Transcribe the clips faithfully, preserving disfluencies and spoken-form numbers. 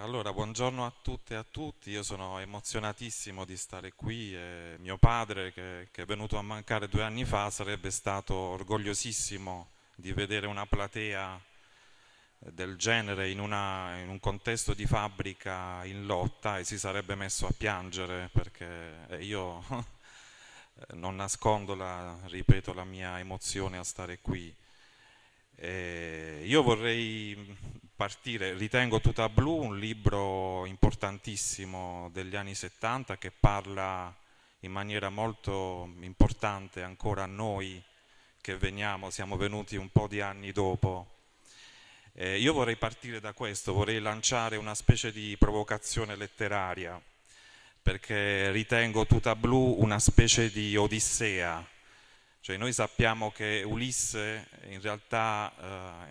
Allora, buongiorno a tutte e a tutti, io sono emozionatissimo di stare qui e mio padre, che, che è venuto a mancare due anni fa, sarebbe stato orgogliosissimo di vedere una platea del genere in, una, in un contesto di fabbrica in lotta, e si sarebbe messo a piangere, perché io non nascondo, la, ripeto, la mia emozione a stare qui. E io vorrei partire, ritengo Tuta Blu un libro importantissimo degli anni settanta, che parla in maniera molto importante ancora a noi che veniamo, siamo venuti un po' di anni dopo. Eh, io vorrei partire da questo, vorrei lanciare una specie di provocazione letteraria, perché ritengo Tuta Blu una specie di odissea. Cioè, noi sappiamo che Ulisse in realtà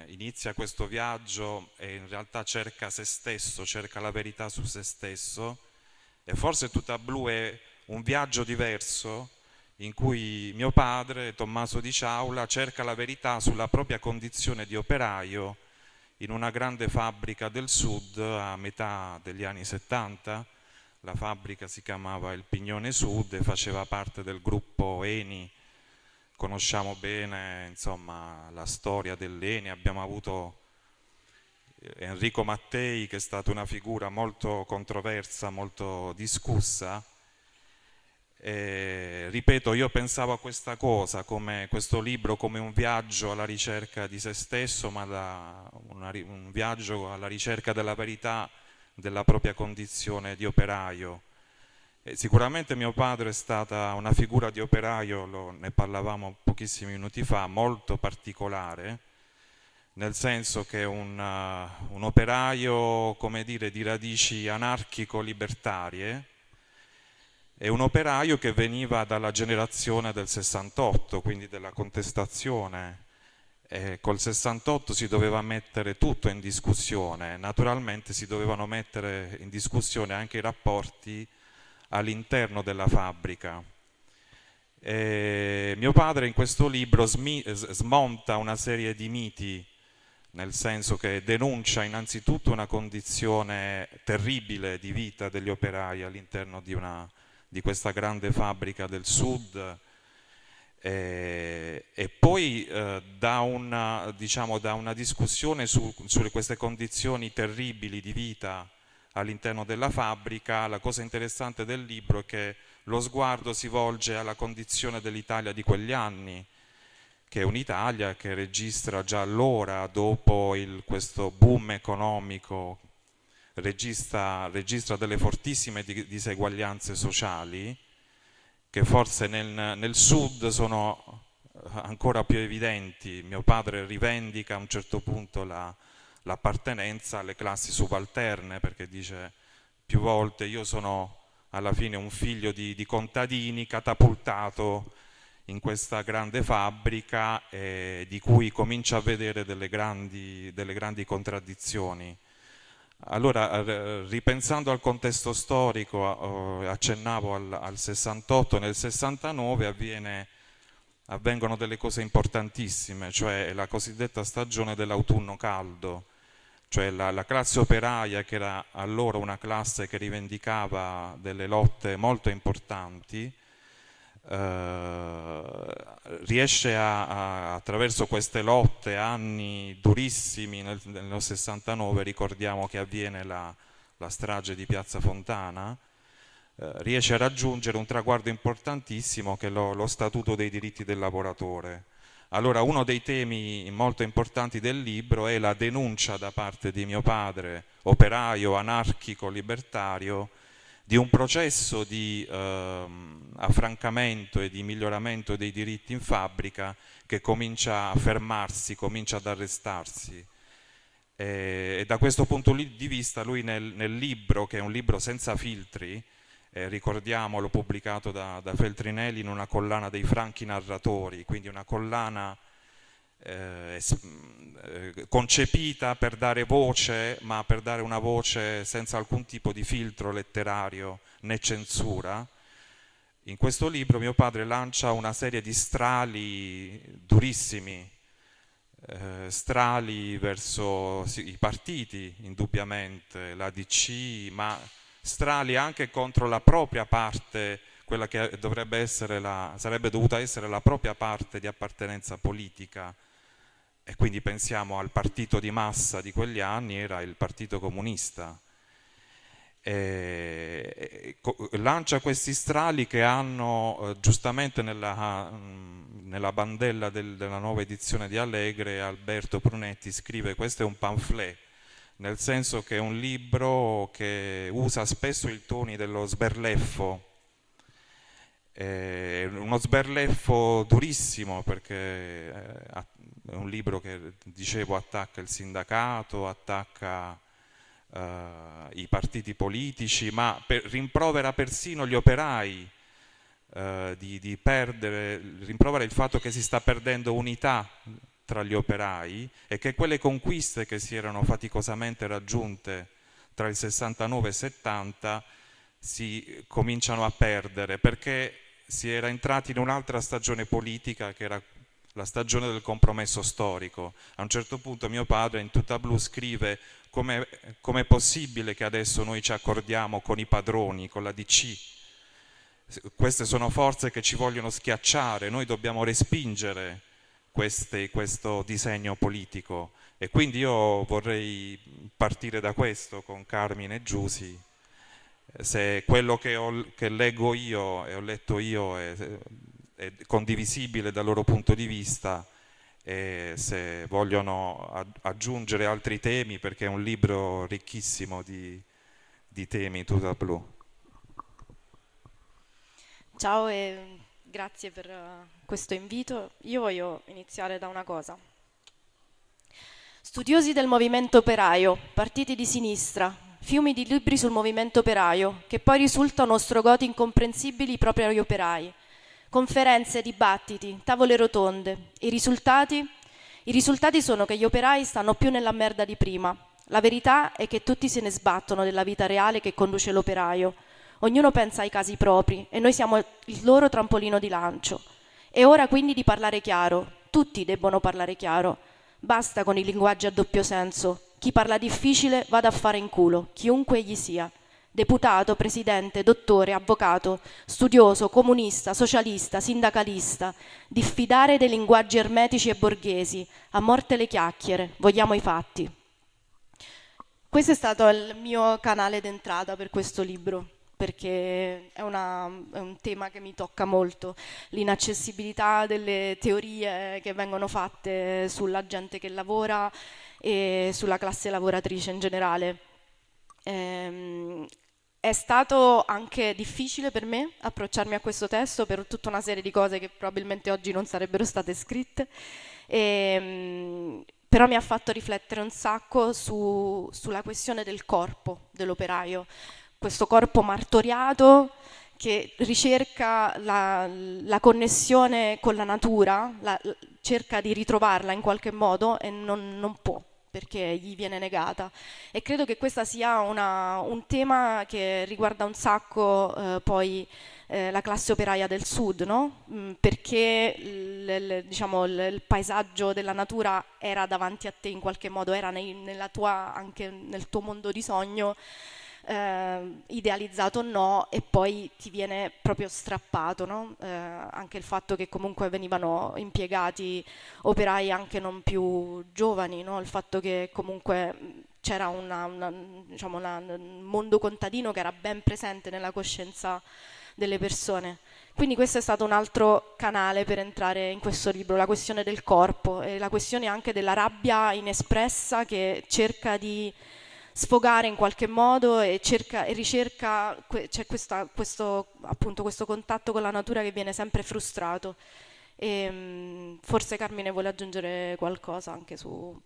eh, inizia questo viaggio e in realtà cerca se stesso, cerca la verità su se stesso, e forse Tuta Blu è un viaggio diverso in cui mio padre, Tommaso Di Ciaula, cerca la verità sulla propria condizione di operaio in una grande fabbrica del sud a metà degli anni settanta. La fabbrica si chiamava Il Pignone Sud e faceva parte del gruppo Eni. Conosciamo bene, insomma, la storia dell'Eni, abbiamo avuto Enrico Mattei, che è stata una figura molto controversa, molto discussa. E, ripeto, io pensavo a questa cosa, come questo libro, come un viaggio alla ricerca di se stesso, ma da una, un viaggio alla ricerca della verità della propria condizione di operaio. Sicuramente mio padre è stata una figura di operaio, lo, ne parlavamo pochissimi minuti fa, molto particolare, nel senso che un, uh, un operaio, come dire, di radici anarchico-libertarie, è un operaio che veniva dalla generazione del sessantotto, quindi della contestazione. E col sessantotto si doveva mettere tutto in discussione, naturalmente si dovevano mettere in discussione anche i rapporti all'interno della fabbrica. E mio padre in questo libro smi- smonta una serie di miti, nel senso che denuncia innanzitutto una condizione terribile di vita degli operai all'interno di, una, di questa grande fabbrica del sud, e, e poi eh, da, una, diciamo, da una discussione su, su queste condizioni terribili di vita all'interno della fabbrica. La cosa interessante del libro è che lo sguardo si volge alla condizione dell'Italia di quegli anni, che è un'Italia che registra già allora, dopo il, questo boom economico, registra, registra delle fortissime diseguaglianze sociali, che forse nel, nel sud sono ancora più evidenti. Mio padre rivendica a un certo punto la l'appartenenza alle classi subalterne, perché dice più volte: io sono alla fine un figlio di, di contadini catapultato in questa grande fabbrica, eh, di cui comincia a vedere delle grandi, delle grandi contraddizioni. Allora, ripensando al contesto storico, eh, accennavo al, al sessantotto, nel sessantanove avviene avvengono delle cose importantissime, cioè la cosiddetta stagione dell'autunno caldo. Cioè la, la classe operaia, che era allora una classe che rivendicava delle lotte molto importanti, eh, riesce a, a, attraverso queste lotte, anni durissimi, nel, nel sessantanove ricordiamo che avviene la, la strage di Piazza Fontana, eh, riesce a raggiungere un traguardo importantissimo, che è lo, lo Statuto dei diritti del lavoratore. Allora, uno dei temi molto importanti del libro è la denuncia da parte di mio padre, operaio, anarchico, libertario, di un processo di eh, affrancamento e di miglioramento dei diritti in fabbrica che comincia a fermarsi, comincia ad arrestarsi. E, e da questo punto di vista lui nel, nel libro, che è un libro senza filtri, Eh, ricordiamolo, pubblicato da, da Feltrinelli in una collana dei Franchi Narratori, quindi una collana eh, concepita per dare voce, ma per dare una voce senza alcun tipo di filtro letterario né censura. In questo libro mio padre lancia una serie di strali durissimi, eh, strali verso sì, i partiti, indubbiamente, la D C, ma strali anche contro la propria parte, quella che dovrebbe essere la, sarebbe dovuta essere la propria parte di appartenenza politica. E quindi pensiamo al partito di massa di quegli anni, era il Partito Comunista. E lancia questi strali che hanno giustamente nella, nella bandella del, della nuova edizione di Alegre, Alberto Prunetti scrive: questo è un pamphlet, nel senso che è un libro che usa spesso i toni dello sberleffo. È uno sberleffo durissimo, perché è un libro che, dicevo, attacca il sindacato, attacca uh, i partiti politici, ma per, rimprovera persino gli operai uh, di, di perdere, rimprovera il fatto che si sta perdendo unità tra gli operai e che quelle conquiste che si erano faticosamente raggiunte tra il sessantanove e il settanta si cominciano a perdere, perché si era entrati in un'altra stagione politica che era la stagione del compromesso storico. A un certo punto mio padre in Tuta Blu scrive: come è possibile che adesso noi ci accordiamo con i padroni, con la D C? Queste sono forze che ci vogliono schiacciare, noi dobbiamo respingere queste, questo disegno politico. E quindi io vorrei partire da questo con Carmine e Giussi. Se quello che, ho, che leggo io e ho letto io è, è condivisibile dal loro punto di vista, e se vogliono aggiungere altri temi, perché è un libro ricchissimo di, di temi, Tuta Blu. Ciao e grazie per questo invito. Io voglio iniziare da una cosa. Studiosi del movimento operaio, partiti di sinistra, fiumi di libri sul movimento operaio, che poi risultano strogoti incomprensibili proprio agli operai. Conferenze, dibattiti, tavole rotonde. I risultati? I risultati sono che gli operai stanno più nella merda di prima. La verità è che tutti se ne sbattono della vita reale che conduce l'operaio. Ognuno pensa ai casi propri e noi siamo il loro trampolino di lancio. È ora quindi di parlare chiaro. Tutti debbono parlare chiaro. Basta con i linguaggi a doppio senso. Chi parla difficile vada a fare in culo, chiunque egli sia. Deputato, presidente, dottore, avvocato, studioso, comunista, socialista, sindacalista. Diffidare dei linguaggi ermetici e borghesi. A morte le chiacchiere, vogliamo i fatti. Questo è stato il mio canale d'entrata per questo libro, perché è, una, è un tema che mi tocca molto, l'inaccessibilità delle teorie che vengono fatte sulla gente che lavora e sulla classe lavoratrice in generale. Ehm, è stato anche difficile per me approcciarmi a questo testo per tutta una serie di cose che probabilmente oggi non sarebbero state scritte, ehm, però mi ha fatto riflettere un sacco su, sulla questione del corpo dell'operaio, questo corpo martoriato che ricerca la, la connessione con la natura, la, cerca di ritrovarla in qualche modo e non, non può, perché gli viene negata. E credo che questo sia una, un tema che riguarda un sacco eh, poi eh, la classe operaia del sud, no? Mh, perché l, l, diciamo, l, il paesaggio della natura era davanti a te in qualche modo, era nei, nella tua, anche nel tuo mondo di sogno, Eh, idealizzato o no, e poi ti viene proprio strappato, no? Eh, anche il fatto che comunque venivano impiegati operai anche non più giovani, no? Il fatto che comunque c'era una, una, diciamo una, un mondo contadino che era ben presente nella coscienza delle persone. Quindi questo è stato un altro canale per entrare in questo libro, la questione del corpo e la questione anche della rabbia inespressa che cerca di sfogare in qualche modo e, cerca, e ricerca, c'è questa, questo, appunto, questo contatto con la natura che viene sempre frustrato. E, forse Carmine vuole aggiungere qualcosa anche su...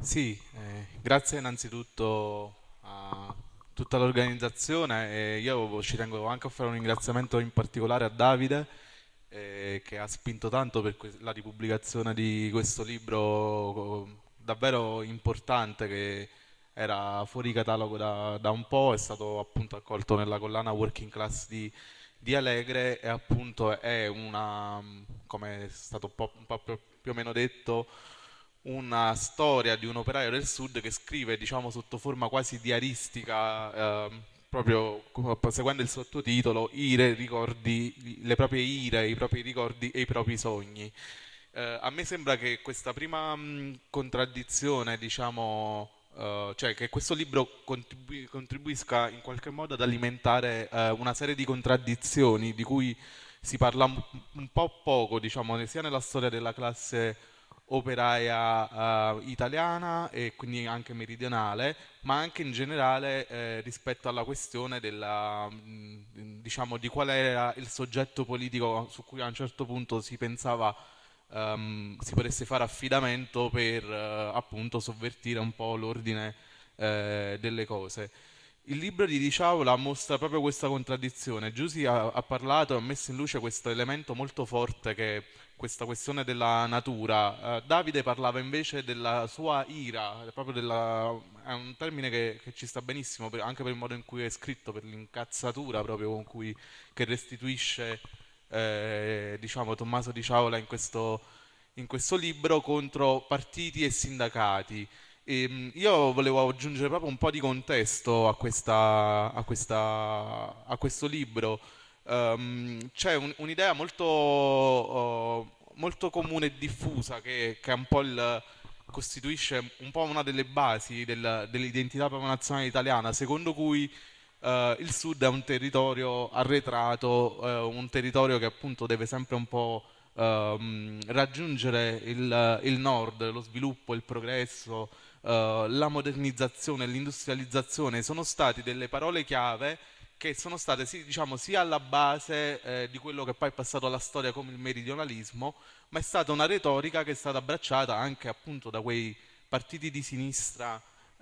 Sì, eh, grazie innanzitutto a tutta l'organizzazione e io ci tengo anche a fare un ringraziamento in particolare a Davide, eh, che ha spinto tanto per la ripubblicazione di questo libro davvero importante, che era fuori catalogo da, da un po', è stato appunto accolto nella collana Working Class di, di Alegre è appunto è una, come è stato un po', un po' più o meno detto, una storia di un operaio del sud che scrive, diciamo, sotto forma quasi diaristica, eh, proprio seguendo il sottotitolo, ire, ricordi, le proprie ire, i propri ricordi e i propri sogni. Eh, a me sembra che questa prima mh, contraddizione, diciamo, eh, cioè che questo libro contribu- contribuisca in qualche modo ad alimentare eh, una serie di contraddizioni di cui si parla un, un po' poco, diciamo, sia nella storia della classe operaia eh, italiana e quindi anche meridionale, ma anche in generale eh, rispetto alla questione della, mh, diciamo, di qual era il soggetto politico su cui a un certo punto si pensava Um, si potesse fare affidamento per uh, appunto sovvertire un po' l'ordine eh, delle cose. Il libro di Di Ciaula mostra proprio questa contraddizione. Giussi ha, ha parlato e ha messo in luce questo elemento molto forte che è questa questione della natura. Uh, Davide parlava invece della sua ira, proprio della, è un termine che, che ci sta benissimo per, anche per il modo in cui è scritto, per l'incazzatura proprio con cui che restituisce Eh, diciamo Tommaso Di Ciaula in questo, in questo libro, contro partiti e sindacati. E io volevo aggiungere proprio un po' di contesto a, questa, a, questa, a questo libro. Um, c'è un, un'idea molto, uh, molto comune e diffusa che, che è un po' il, costituisce un po' una delle basi del, dell'identità nazionale italiana, secondo cui Uh, il Sud è un territorio arretrato, uh, un territorio che appunto deve sempre un po' um, raggiungere il, il Nord, lo sviluppo, il progresso, uh, la modernizzazione, l'industrializzazione. Sono state delle parole chiave che sono state, sì, diciamo, sia alla base eh, di quello che poi è passato alla storia come il meridionalismo, ma è stata una retorica che è stata abbracciata anche appunto da quei partiti di sinistra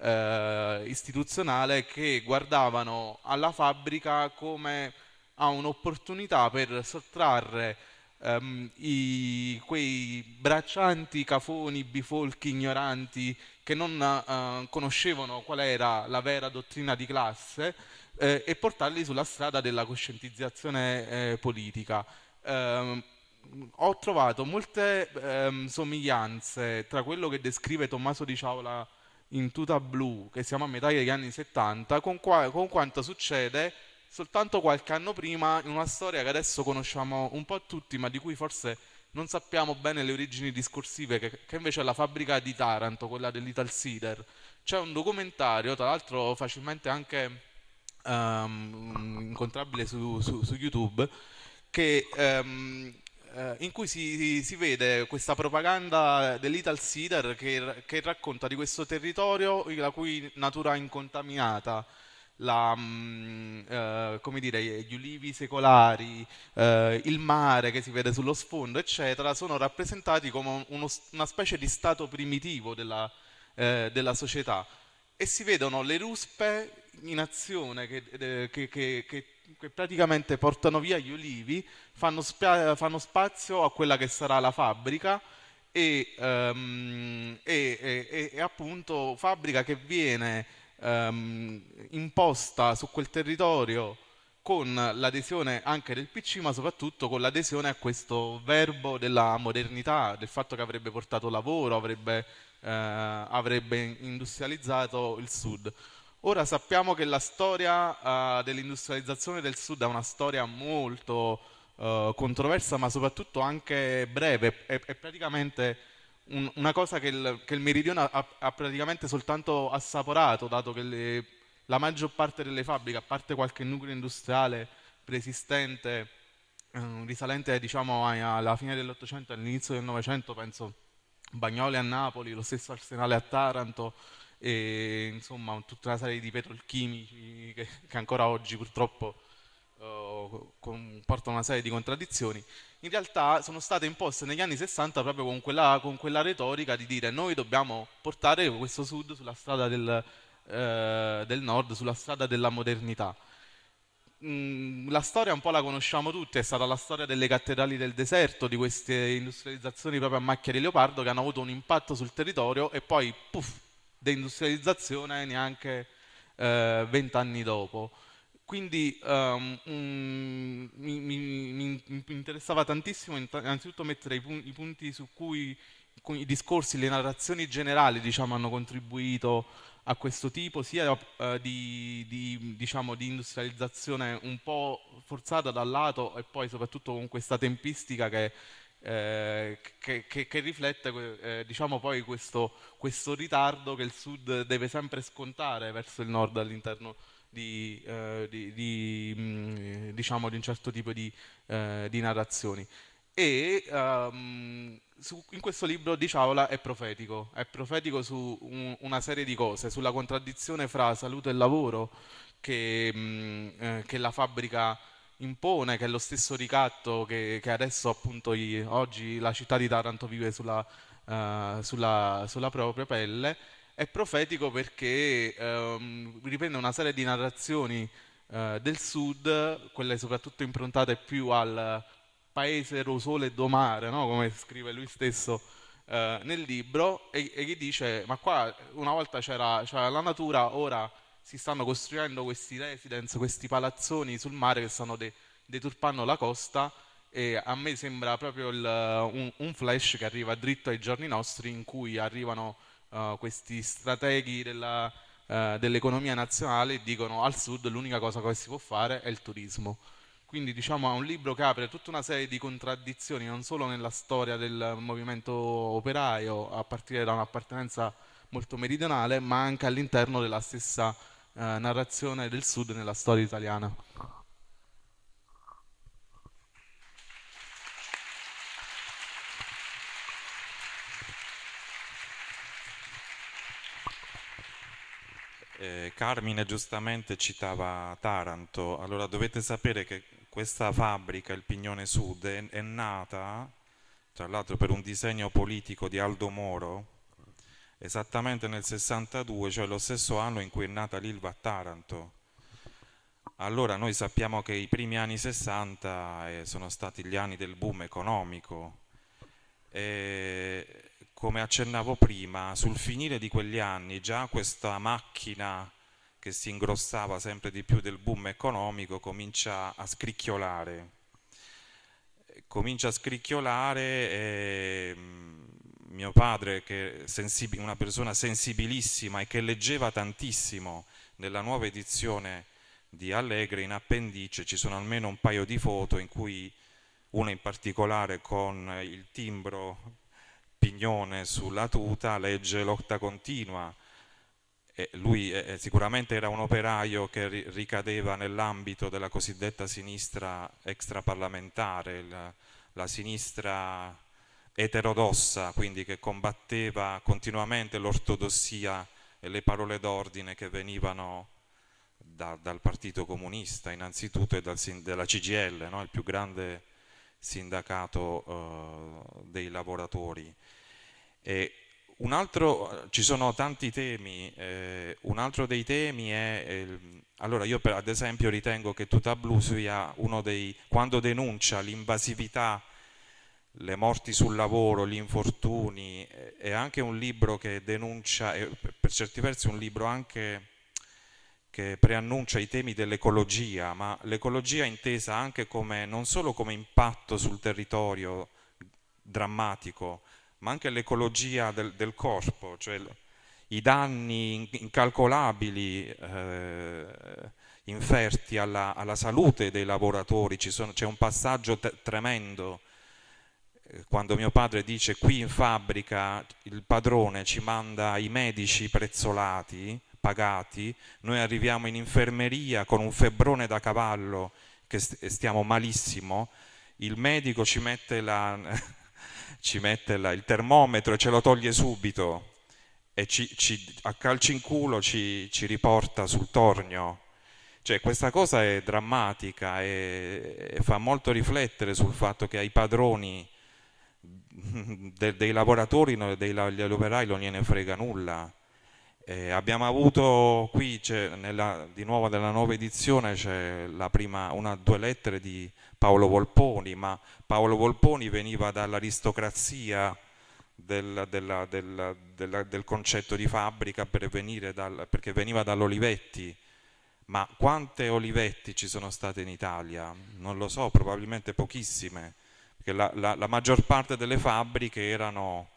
Eh, istituzionale che guardavano alla fabbrica come a un'opportunità per sottrarre ehm, i, quei braccianti, cafoni, bifolchi, ignoranti che non eh, conoscevano qual era la vera dottrina di classe eh, e portarli sulla strada della coscientizzazione eh, politica. Eh, ho trovato molte ehm, somiglianze tra quello che descrive Tommaso Di Ciaula in Tuta Blu, che siamo a metà degli anni settanta, con, qua, con quanto succede soltanto qualche anno prima in una storia che adesso conosciamo un po' tutti, ma di cui forse non sappiamo bene le origini discorsive, che, che invece è la fabbrica di Taranto, quella dell'Italsider. C'è un documentario, tra l'altro facilmente anche um, incontrabile su, su, su YouTube, che... Um, in cui si, si vede questa propaganda dell'Italsider che, che racconta di questo territorio la cui natura incontaminata, la, mh, eh, come dire, gli ulivi secolari, eh, il mare che si vede sullo sfondo, eccetera, sono rappresentati come uno, una specie di stato primitivo della, eh, della società, e si vedono le ruspe in azione che, eh, che, che, che che praticamente portano via gli ulivi, fanno, spia- fanno spazio a quella che sarà la fabbrica e, um, e, e, e appunto fabbrica che viene um, imposta su quel territorio con l'adesione anche del P C I, ma soprattutto con l'adesione a questo verbo della modernità, del fatto che avrebbe portato lavoro, avrebbe, eh, avrebbe industrializzato il Sud. Ora sappiamo che la storia uh, dell'industrializzazione del Sud è una storia molto uh, controversa, ma soprattutto anche breve. È, è praticamente un, una cosa che il, che il Meridione ha, ha praticamente soltanto assaporato, dato che le, la maggior parte delle fabbriche, a parte qualche nucleo industriale preesistente, eh, risalente diciamo alla fine dell'Ottocento e all'inizio del Novecento, penso Bagnoli a Napoli, lo stesso Arsenale a Taranto, e insomma tutta una serie di petrolchimici che, che ancora oggi purtroppo uh, comportano una serie di contraddizioni, in realtà sono state imposte negli anni sessanta proprio con quella, con quella retorica di dire: noi dobbiamo portare questo Sud sulla strada del, uh, del Nord, sulla strada della modernità. Mm, la storia un po' la conosciamo tutti, è stata la storia delle cattedrali del deserto, di queste industrializzazioni proprio a macchia di leopardo che hanno avuto un impatto sul territorio e poi puff, deindustrializzazione neanche vent'anni eh, dopo. Quindi um, um, mi, mi, mi interessava tantissimo innanzitutto mettere i, pun- i punti su cui i discorsi, le narrazioni generali, diciamo, hanno contribuito a questo tipo sia uh, di, di, diciamo, di industrializzazione un po' forzata da un lato e poi soprattutto con questa tempistica che, eh, che, che, che riflette eh, diciamo poi questo, questo ritardo che il Sud deve sempre scontare verso il Nord all'interno di, eh, di, di, mh, diciamo di un certo tipo di, eh, di narrazioni. E um, su, in questo libro Di Ciaula è profetico, è profetico su un, una serie di cose, sulla contraddizione fra salute e lavoro che, mh, eh, che la fabbrica impone, che è lo stesso ricatto che, che adesso appunto gli, oggi la città di Taranto vive sulla, uh, sulla, sulla propria pelle. È profetico perché um, riprende una serie di narrazioni uh, del Sud, quelle soprattutto improntate più al paese rosole e domare, no? Come scrive lui stesso uh, nel libro, e, e gli dice ma qua una volta c'era, c'era la natura, ora si stanno costruendo questi residence, questi palazzoni sul mare che stanno de- deturpando la costa, e a me sembra proprio il, un, un flash che arriva dritto ai giorni nostri, in cui arrivano uh, questi strateghi della, uh, dell'economia nazionale e dicono al Sud l'unica cosa che si può fare è il turismo. Quindi diciamo è un libro che apre tutta una serie di contraddizioni, non solo nella storia del movimento operaio, a partire da un'appartenenza molto meridionale, ma anche all'interno della stessa eh, narrazione del Sud nella storia italiana. Eh, Carmine giustamente citava Taranto, allora dovete sapere che questa fabbrica, il Pignone Sud, è, è nata tra l'altro per un disegno politico di Aldo Moro, esattamente nel sessantadue, cioè lo stesso anno in cui è nata l'Ilva a Taranto. Allora noi sappiamo che i primi anni sessanta eh, sono stati gli anni del boom economico e, come accennavo prima, sul finire di quegli anni già questa macchina che si ingrossava sempre di più del boom economico comincia a scricchiolare, comincia a scricchiolare e, mio padre, che è una persona sensibilissima e che leggeva tantissimo, nella nuova edizione di Allegre in appendice ci sono almeno un paio di foto, in cui una in particolare con il timbro Pignone sulla tuta legge Lotta Continua, e lui eh, sicuramente era un operaio che ri- ricadeva nell'ambito della cosiddetta sinistra extraparlamentare, la, la sinistra eterodossa, quindi che combatteva continuamente l'ortodossia e le parole d'ordine che venivano da, dal Partito Comunista innanzitutto e dal, dalla C G L, no? Il più grande sindacato eh, dei lavoratori. E un altro, ci sono tanti temi, eh, un altro dei temi è, eh, allora io per, ad esempio ritengo che Tuta Blu sia uno dei, quando denuncia l'invasività, le morti sul lavoro, gli infortuni, è anche un libro che denuncia, per certi versi un libro anche che preannuncia i temi dell'ecologia, ma l'ecologia intesa anche come, non solo come impatto sul territorio drammatico, ma anche l'ecologia del, del corpo, cioè i danni incalcolabili eh, inferti alla, alla salute dei lavoratori. Ci sono, c'è un passaggio t- tremendo quando mio padre dice qui in fabbrica il padrone ci manda i medici prezzolati, pagati, noi arriviamo in infermeria con un febbrone da cavallo che st- stiamo malissimo, il medico ci mette, la, ci mette la, il termometro e ce lo toglie subito e ci, ci, a calci in culo ci, ci riporta sul tornio. Cioè questa cosa è drammatica e, e fa molto riflettere sul fatto che ai padroni De, dei lavoratori, degli operai non gliene frega nulla. Eh, abbiamo avuto qui, c'è nella, di nuovo nella nuova edizione, c'è la prima, una due lettere di Paolo Volponi, ma Paolo Volponi veniva dall'aristocrazia del, della, della, della, del concetto di fabbrica per venire dal, perché veniva dall'Olivetti. ma quante Olivetti ci sono state in Italia? Non lo so, probabilmente pochissime, perché la, la, la maggior parte delle fabbriche erano,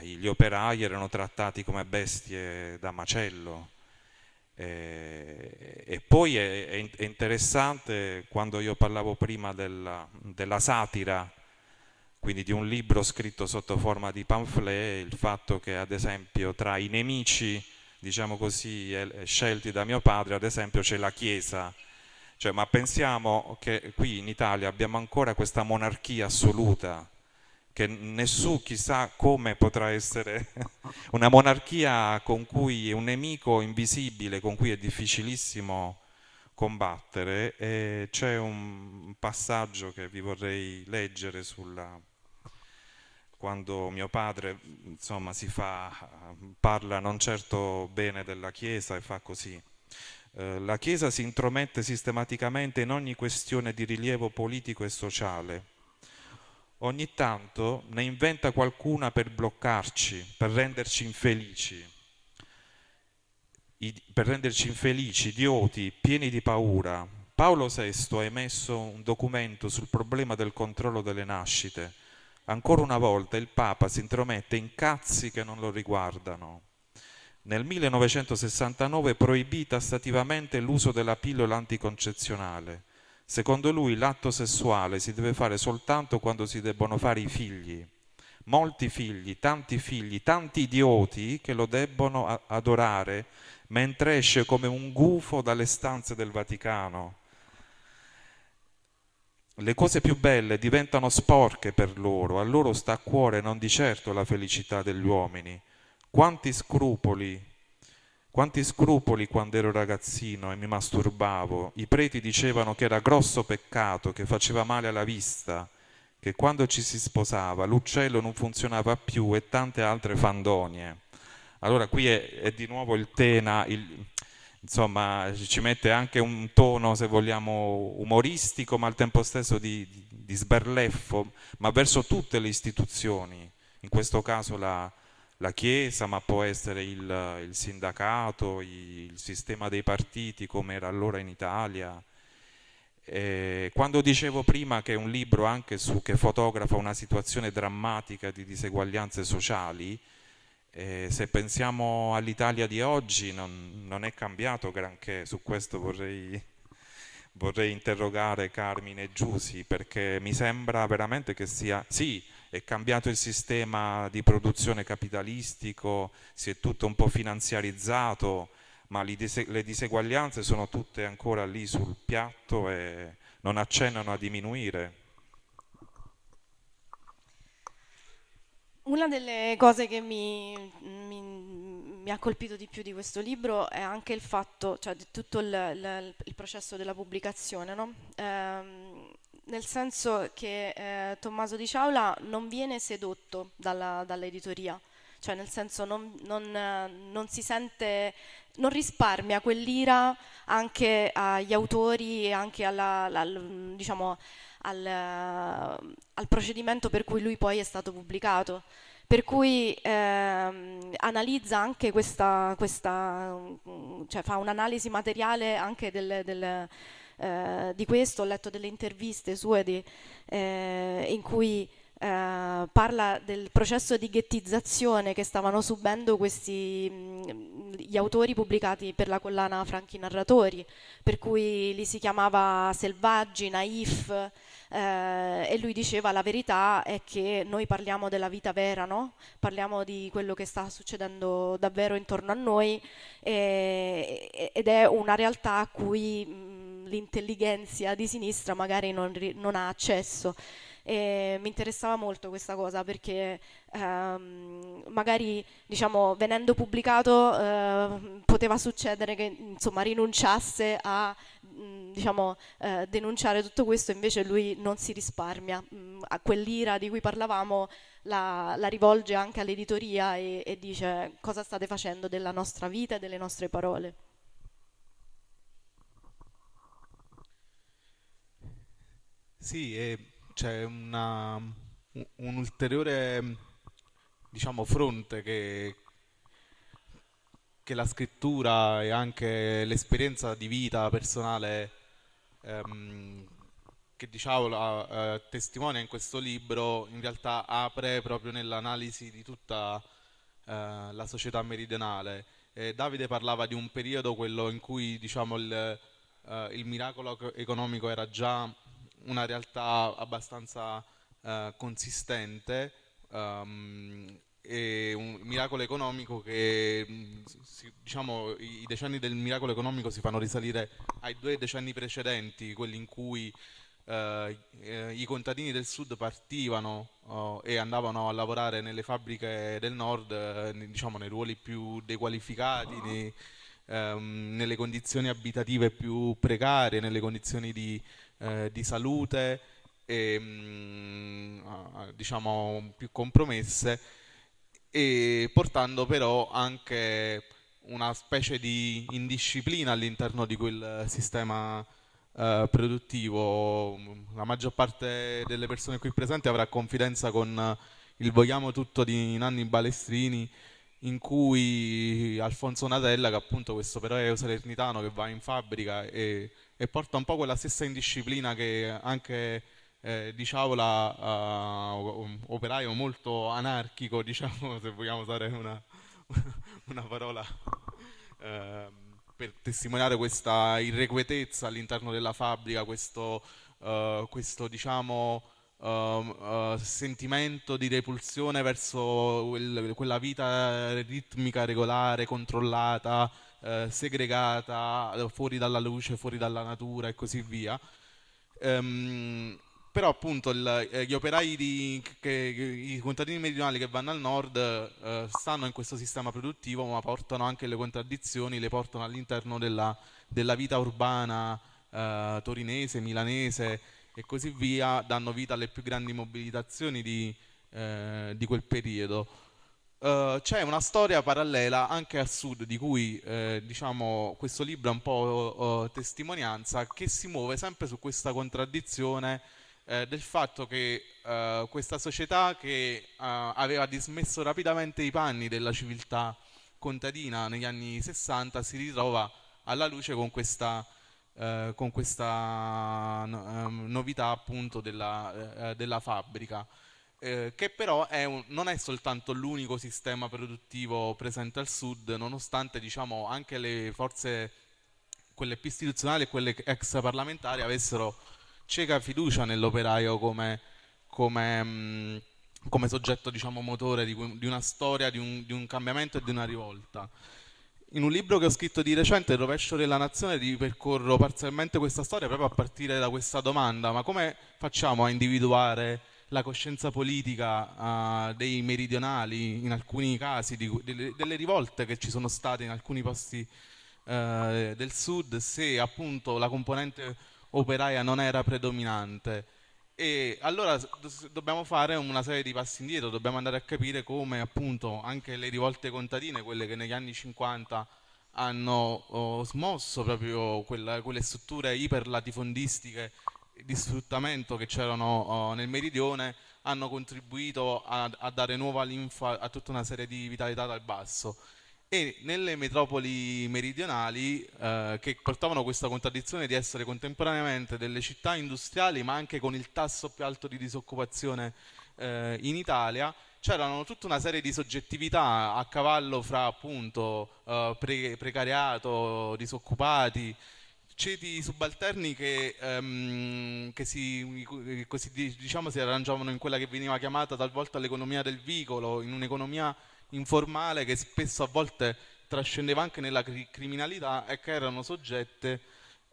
eh, gli operai erano trattati come bestie da macello. E, e poi è, è interessante, quando io parlavo prima della, della satira, quindi di un libro scritto sotto forma di pamphlet, il fatto che ad esempio tra i nemici, diciamo così, scelti da mio padre, ad esempio c'è la Chiesa, cioè, ma pensiamo che qui in Italia abbiamo ancora questa monarchia assoluta, che nessuno chissà come potrà essere una monarchia con cui è un nemico invisibile, con cui è difficilissimo combattere. E c'è un passaggio che vi vorrei leggere sulla, quando mio padre, insomma, si fa, parla non certo bene della Chiesa e fa così. La Chiesa si intromette sistematicamente in ogni questione di rilievo politico e sociale. Ogni tanto ne inventa qualcuna per bloccarci, per renderci infelici, I, per renderci infelici, idioti, pieni di paura. Paolo sesto ha emesso un documento sul problema del controllo delle nascite. Ancora una volta il Papa si intromette in cazzi che non lo riguardano. Nel millenovecentosessantanove è proibita stativamente l'uso della pillola anticoncezionale. Secondo lui l'atto sessuale si deve fare soltanto quando si debbono fare i figli. Molti figli, tanti figli, tanti idioti che lo debbono adorare mentre esce come un gufo dalle stanze del Vaticano. Le cose più belle diventano sporche per loro, a loro sta a cuore non di certo la felicità degli uomini. Quanti scrupoli! Quanti scrupoli quando ero ragazzino e mi masturbavo. I preti dicevano che era grosso peccato, che faceva male alla vista, che quando ci si sposava l'uccello non funzionava più e tante altre fandonie. Allora qui è, è di nuovo il Tena, il, insomma, ci mette anche un tono, se vogliamo, umoristico, ma al tempo stesso di, di, di sberleffo, ma verso tutte le istituzioni, in questo caso la... la Chiesa, ma può essere il, il sindacato, il sistema dei partiti come era allora in Italia. E quando dicevo prima che è un libro anche su, che fotografa una situazione drammatica di diseguaglianze sociali, eh, se pensiamo all'Italia di oggi non, non è cambiato granché. Su questo vorrei, vorrei interrogare Carmine e Giussi, perché mi sembra veramente che sia... sì, è cambiato il sistema di produzione capitalistico, si è tutto un po' finanziarizzato, ma le diseguaglianze sono tutte ancora lì sul piatto e non accennano a diminuire. Una delle cose che mi, mi, mi ha colpito di più di questo libro è anche il fatto, cioè tutto il, il, il processo della pubblicazione, no? Ehm, nel senso che eh, Tommaso Di Ciaula non viene sedotto dalla, dall'editoria, cioè nel senso non, non, eh, non si sente, non risparmia quell'ira anche agli autori e anche alla, la, diciamo, al, al procedimento per cui lui poi è stato pubblicato, per cui eh, analizza anche questa, questa, cioè fa un'analisi materiale anche del, del Eh, di questo. Ho letto delle interviste sue di, eh, in cui eh, parla del processo di ghettizzazione che stavano subendo questi mh, gli autori pubblicati per la collana Franchi Narratori, per cui li si chiamava selvaggi, naif, eh, e lui diceva: la verità è che noi parliamo della vita vera, no? Parliamo di quello che sta succedendo davvero intorno a noi, eh, ed è una realtà a cui mh, l'intelligenza di sinistra magari non, non ha accesso. E mi interessava molto questa cosa, perché ehm, magari, diciamo, venendo pubblicato eh, poteva succedere che, insomma, rinunciasse a mh, diciamo eh, denunciare tutto questo, invece lui non si risparmia, mh, a quell'ira di cui parlavamo la, la rivolge anche all'editoria e, e dice: cosa state facendo della nostra vita e delle nostre parole? Sì, e c'è una, un ulteriore, diciamo, fronte che, che la scrittura e anche l'esperienza di vita personale ehm, che Di Ciaula eh, testimonia in questo libro, in realtà apre proprio nell'analisi di tutta eh, la società meridionale. Eh, Davide parlava di un periodo, quello in cui diciamo il, eh, il miracolo economico era già una realtà abbastanza eh, consistente, um, e un miracolo economico che, diciamo, i decenni del miracolo economico si fanno risalire ai due decenni precedenti, quelli in cui eh, i contadini del sud partivano oh, e andavano a lavorare nelle fabbriche del nord, eh, diciamo nei ruoli più dequalificati, nei, ehm, nelle condizioni abitative più precarie, nelle condizioni di, eh, di salute e, mh, diciamo più compromesse, e portando però anche una specie di indisciplina all'interno di quel sistema eh, produttivo. La maggior parte delle persone qui presenti avrà confidenza con il Vogliamo tutto di Nanni Balestrini, in cui Alfonso Natella, che appunto questo eroe salernitano che va in fabbrica e, e porta un po' quella stessa indisciplina che anche Eh, Di Ciaula, uh, operaio molto anarchico, diciamo, se vogliamo usare una, una parola eh, per testimoniare questa irrequietezza all'interno della fabbrica, questo, uh, questo diciamo, uh, uh, sentimento di repulsione verso quel, quella vita ritmica, regolare, controllata, uh, segregata, fuori dalla luce, fuori dalla natura e così via. Um, Però appunto il, eh, gli operai, di, che, che, i contadini meridionali che vanno al nord eh, stanno in questo sistema produttivo, ma portano anche le contraddizioni, le portano all'interno della, della vita urbana eh, torinese, milanese e così via, danno vita alle più grandi mobilitazioni di, eh, di quel periodo. Eh, c'è una storia parallela anche a sud, di cui eh, diciamo, questo libro è un po' oh, testimonianza, che si muove sempre su questa contraddizione Eh, del fatto che eh, questa società che eh, aveva dismesso rapidamente i panni della civiltà contadina negli anni sessanta si ritrova alla luce con questa, eh, con questa no, eh, novità appunto della, eh, della fabbrica, eh, che però è un, non è soltanto l'unico sistema produttivo presente al sud, nonostante diciamo anche le forze, quelle più istituzionali e quelle ex parlamentari, avessero cieca fiducia nell'operaio come, come, mh, come soggetto, diciamo, motore di, di una storia, di un, di un cambiamento e di una rivolta. In un libro che ho scritto di recente, Il rovescio della nazione, ripercorro parzialmente questa storia proprio a partire da questa domanda: ma come facciamo a individuare la coscienza politica uh, dei meridionali, in alcuni casi, di, delle, delle rivolte che ci sono state in alcuni posti uh, del sud, se appunto la componente operaia non era predominante? E allora dobbiamo fare una serie di passi indietro, dobbiamo andare a capire come appunto anche le rivolte contadine, quelle che negli anni cinquanta hanno oh, smosso proprio quella, quelle strutture iperlatifondistiche di sfruttamento che c'erano oh, nel meridione, hanno contribuito a, a dare nuova linfa a tutta una serie di vitalità dal basso. E nelle metropoli meridionali eh, che portavano questa contraddizione di essere contemporaneamente delle città industriali, ma anche con il tasso più alto di disoccupazione eh, in Italia, c'erano tutta una serie di soggettività a cavallo fra appunto eh, pre- precariato, disoccupati, ceti subalterni che, ehm, che si, così, diciamo, si arrangiavano in quella che veniva chiamata talvolta l'economia del vicolo, in un'economia informale che spesso a volte trascendeva anche nella cri- criminalità e che erano soggette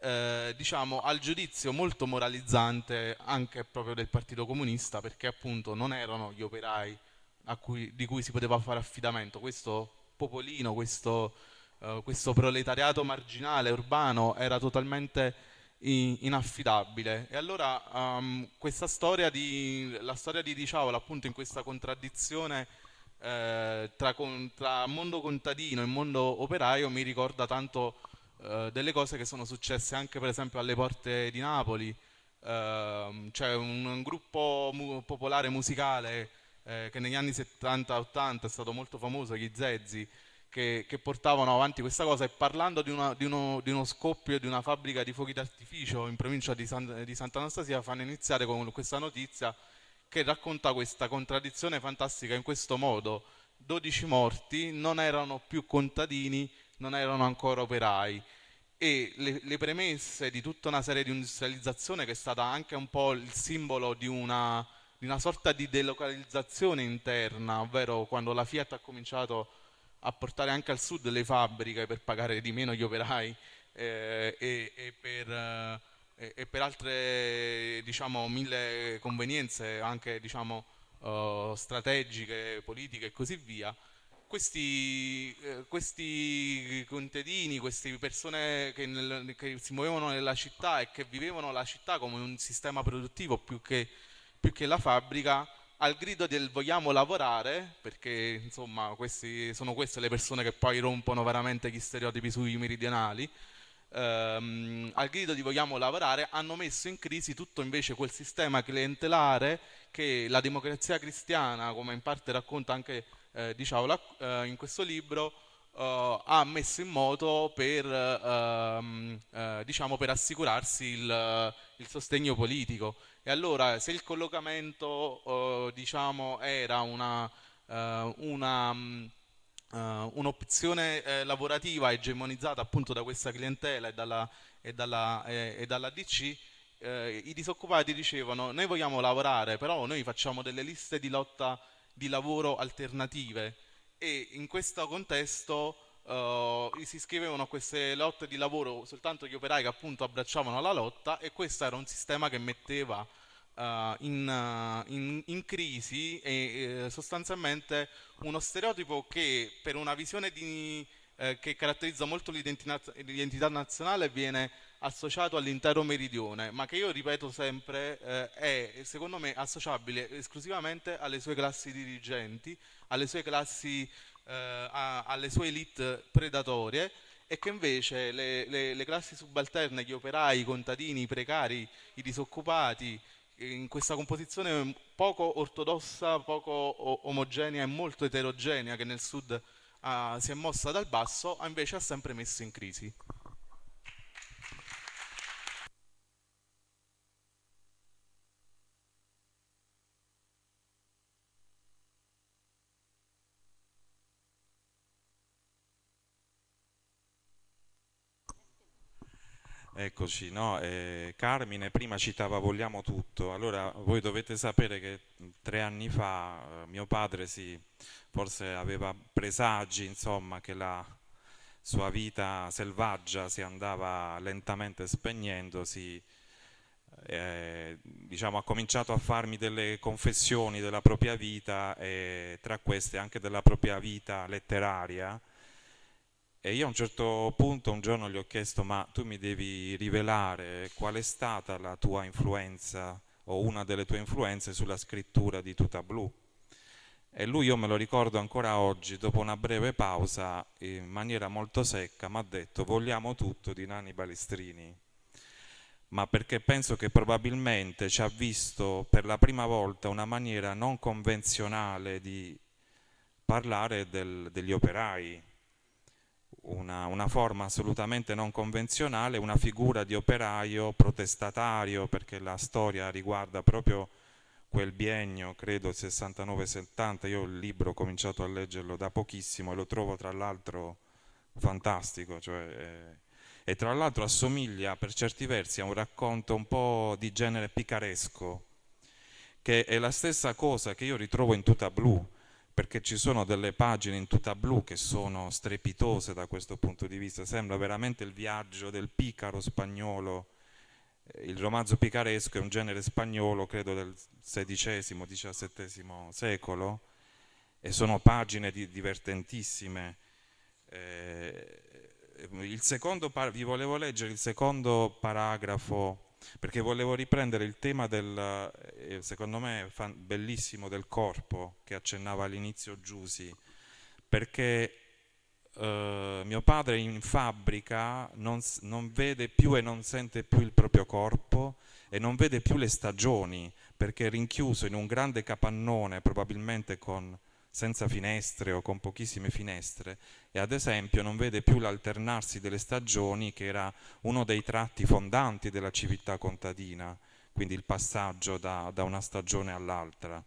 eh, diciamo al giudizio molto moralizzante anche proprio del Partito Comunista, perché appunto non erano gli operai a cui, di cui si poteva fare affidamento. Questo popolino, questo, eh, questo proletariato marginale urbano era totalmente in- inaffidabile. E allora um, questa storia di la storia di Di Ciaula appunto in questa contraddizione Eh, tra, tra mondo contadino e mondo operaio mi ricorda tanto eh, delle cose che sono successe anche per esempio alle porte di Napoli. Eh, c'è un, un gruppo mu- popolare musicale eh, che negli anni settanta ottanta è stato molto famoso, gli Zezzi, che, che portavano avanti questa cosa, e parlando di, una, di, uno, di uno scoppio di una fabbrica di fuochi d'artificio in provincia di, San, di Sant'Anastasia, fanno iniziare con questa notizia che racconta questa contraddizione fantastica in questo modo: dodici morti, non erano più contadini, non erano ancora operai. E le, le premesse di tutta una serie di industrializzazione, che è stata anche un po' il simbolo di una, di una sorta di delocalizzazione interna, ovvero quando la Fiat ha cominciato a portare anche al sud le fabbriche per pagare di meno gli operai eh, e, e, per, eh, e per altre, diciamo, mille convenienze anche, diciamo, eh, strategiche, politiche e così via. Questi, eh, questi contadini, queste persone che, nel, che si muovevano nella città e che vivevano la città come un sistema produttivo più che, più che la fabbrica, al grido del vogliamo lavorare, perché insomma questi, sono queste le persone che poi rompono veramente gli stereotipi sui meridionali, ehm, al grido di vogliamo lavorare hanno messo in crisi tutto invece quel sistema clientelare che la democrazia cristiana, come in parte racconta anche Eh, Di Ciaula eh, in questo libro, eh, ha messo in moto per, ehm, eh, diciamo, per assicurarsi il, il sostegno politico. E allora, se il collocamento eh, diciamo, era una, eh, una, eh, un'opzione eh, lavorativa egemonizzata appunto da questa clientela e dalla, e dalla, eh, e dalla D C, eh, i disoccupati dicevano: noi vogliamo lavorare, però noi facciamo delle liste di lotta di lavoro alternative, e in questo contesto uh, si iscrivevano a queste lotte di lavoro soltanto gli operai che appunto abbracciavano la lotta, e questo era un sistema che metteva uh, in, uh, in, in crisi e, eh, sostanzialmente uno stereotipo che per una visione di, eh, che caratterizza molto l'identità, l'identità nazionale viene associato all'intero meridione, ma che io ripeto sempre eh, è secondo me associabile esclusivamente alle sue classi dirigenti, alle sue classi, eh, a, alle sue elite predatorie, e che invece le, le, le classi subalterne, gli operai, i contadini, i precari, i disoccupati, in questa composizione poco ortodossa, poco o- omogenea e molto eterogenea che nel sud ah, si è mossa dal basso, invece ha sempre messo in crisi. Eccoci, no? eh, Carmine prima citava Vogliamo tutto. Allora voi dovete sapere che tre anni fa eh, mio padre si forse aveva presagi, insomma, che la sua vita selvaggia si andava lentamente spegnendo, si, eh, diciamo, ha cominciato a farmi delle confessioni della propria vita, e tra queste anche della propria vita letteraria. E io a un certo punto, un giorno, gli ho chiesto: ma tu mi devi rivelare qual è stata la tua influenza o una delle tue influenze sulla scrittura di Tuta Blu. E lui, io me lo ricordo ancora oggi, dopo una breve pausa, in maniera molto secca, mi ha detto: Vogliamo tutto di Nanni Balestrini. Ma perché penso che probabilmente ci ha visto per la prima volta una maniera non convenzionale di parlare del, degli operai. Una, una forma assolutamente non convenzionale, una figura di operaio protestatario, perché la storia riguarda proprio quel biennio, credo sessantanove settanta. Io il libro ho cominciato a leggerlo da pochissimo e lo trovo tra l'altro fantastico, cioè, eh, e tra l'altro assomiglia per certi versi a un racconto un po' di genere picaresco, che è la stessa cosa che io ritrovo in Tuta Blu, perché ci sono delle pagine in Tuta Blu che sono strepitose da questo punto di vista. Sembra veramente il viaggio del picaro spagnolo. Il romanzo picaresco è un genere spagnolo, credo del sedicesimo diciassettesimo secolo, e sono pagine di, divertentissime. Eh, il secondo par- vi volevo leggere il secondo paragrafo, perché volevo riprendere il tema del, secondo me, fan, bellissimo, del corpo, che accennava all'inizio Giussi, perché eh, mio padre in fabbrica non, non vede più e non sente più il proprio corpo, e non vede più le stagioni, perché è rinchiuso in un grande capannone, probabilmente con senza finestre o con pochissime finestre, e ad esempio non vede più l'alternarsi delle stagioni, che era uno dei tratti fondanti della civiltà contadina, quindi il passaggio da, da una stagione all'altra.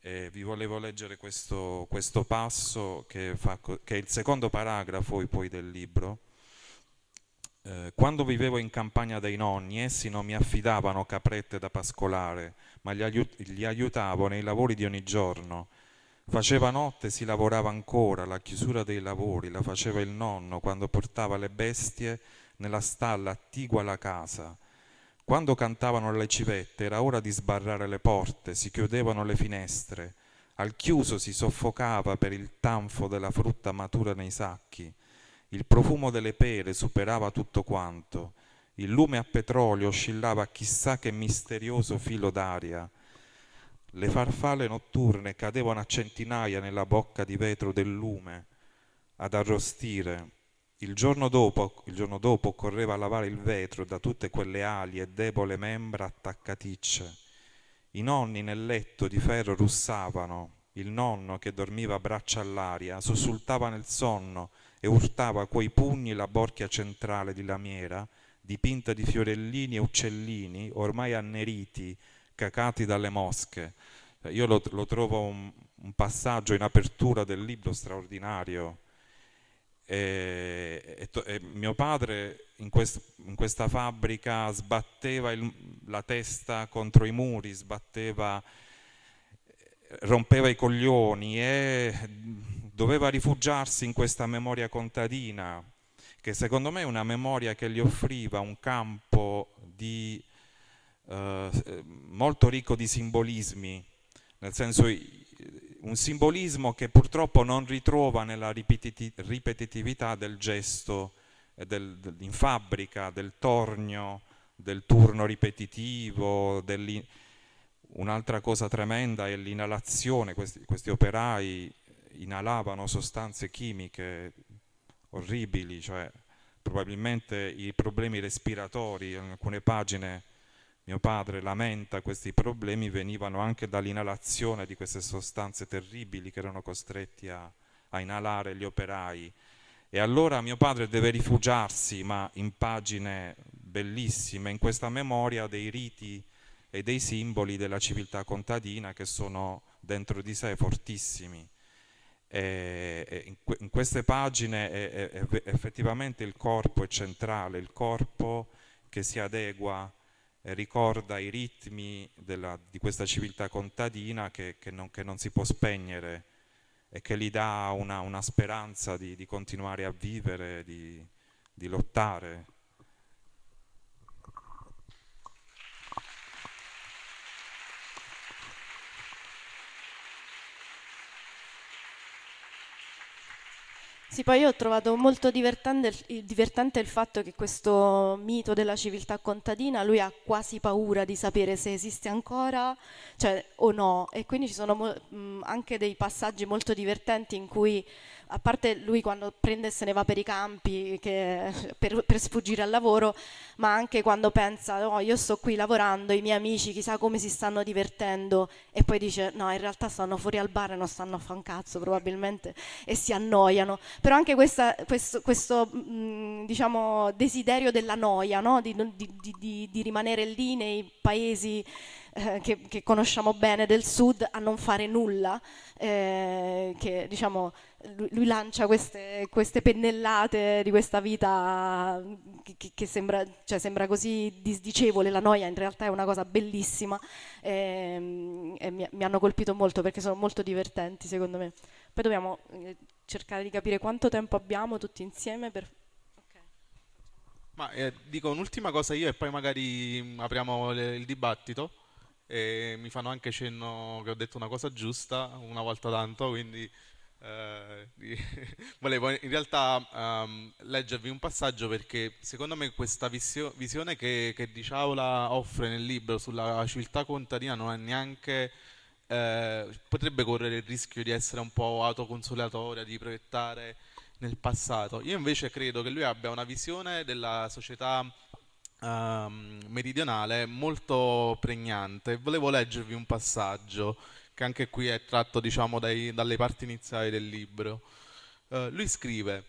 E vi volevo leggere questo, questo passo che, fa, che è il secondo paragrafo poi del libro. Quando vivevo in campagna dai nonni, essi non mi affidavano caprette da pascolare, ma li, aiut- li aiutavo nei lavori di ogni giorno. Faceva notte, si lavorava ancora, la chiusura dei lavori la faceva il nonno quando portava le bestie nella stalla attigua alla casa. Quando cantavano le civette era ora di sbarrare le porte, si chiudevano le finestre. Al chiuso si soffocava per il tanfo della frutta matura nei sacchi. Il profumo delle pere superava tutto quanto, il lume a petrolio oscillava a chissà che misterioso filo d'aria, le farfalle notturne cadevano a centinaia nella bocca di vetro del lume ad arrostire. Il giorno dopo, il giorno dopo occorreva lavare il vetro da tutte quelle ali e debole membra attaccaticce. I nonni nel letto di ferro russavano, il nonno che dormiva a braccia all'aria sussultava nel sonno e urtava coi pugni la borchia centrale di lamiera, dipinta di fiorellini e uccellini ormai anneriti, cacati dalle mosche. Io lo, lo trovo un, un passaggio in apertura del libro straordinario. E, e, e mio padre in, quest, in questa fabbrica sbatteva il, la testa contro i muri, sbatteva, rompeva i coglioni e doveva rifugiarsi in questa memoria contadina, che secondo me è una memoria che gli offriva un campo di, eh, molto ricco di simbolismi, nel senso un simbolismo che purtroppo non ritrova nella ripetiti- ripetitività del gesto del, del, in fabbrica, del tornio, del turno ripetitivo, dell'in- un'altra cosa tremenda è l'inalazione. Questi, questi operai inalavano sostanze chimiche orribili, cioè probabilmente i problemi respiratori, in alcune pagine mio padre lamenta questi problemi, venivano anche dall'inalazione di queste sostanze terribili che erano costretti a, a inalare gli operai. E allora mio padre deve rifugiarsi, ma in pagine bellissime, in questa memoria dei riti e dei simboli della civiltà contadina che sono dentro di sé fortissimi. E in queste pagine è, è, è effettivamente il corpo è centrale, il corpo che si adegua e ricorda i ritmi della, di questa civiltà contadina che, che, non, che non si può spegnere e che gli dà una, una speranza di, di continuare a vivere, di, di lottare. Sì, poi io ho trovato molto divertente, divertente il fatto che questo mito della civiltà contadina, lui ha quasi paura di sapere se esiste ancora, cioè, o no, e quindi ci sono mo- anche dei passaggi molto divertenti in cui, a parte lui quando prende e se ne va per i campi che, per, per sfuggire al lavoro, ma anche quando pensa, oh, io sto qui lavorando, i miei amici chissà come si stanno divertendo, e poi dice, no, in realtà stanno fuori al bar e non stanno a fa un cazzo probabilmente, e si annoiano. Però anche questa, questo, questo mh, diciamo, desiderio della noia, no? di, di, di, di rimanere lì nei paesi eh, che, che conosciamo bene del sud a non fare nulla, eh, che diciamo, lui, lui lancia queste, queste pennellate di questa vita che, che sembra, cioè, sembra così disdicevole. La noia in realtà è una cosa bellissima, eh, e mi, mi hanno colpito molto perché sono molto divertenti secondo me. Poi dobbiamo eh, cercare di capire quanto tempo abbiamo tutti insieme per... okay. Ma eh, dico un'ultima cosa io e poi magari apriamo le, il dibattito, e mi fanno anche cenno che ho detto una cosa giusta una volta tanto, quindi eh, volevo in realtà um, leggervi un passaggio, perché secondo me questa visio- visione che, che Di Ciaula offre nel libro sulla civiltà contadina non è neanche... Eh, potrebbe correre il rischio di essere un po' autoconsolatoria, di proiettare nel passato. Io invece credo che lui abbia una visione della società ehm, meridionale molto pregnante. Volevo leggervi un passaggio che anche qui è tratto, diciamo, dai, dalle parti iniziali del libro. Uh, lui scrive: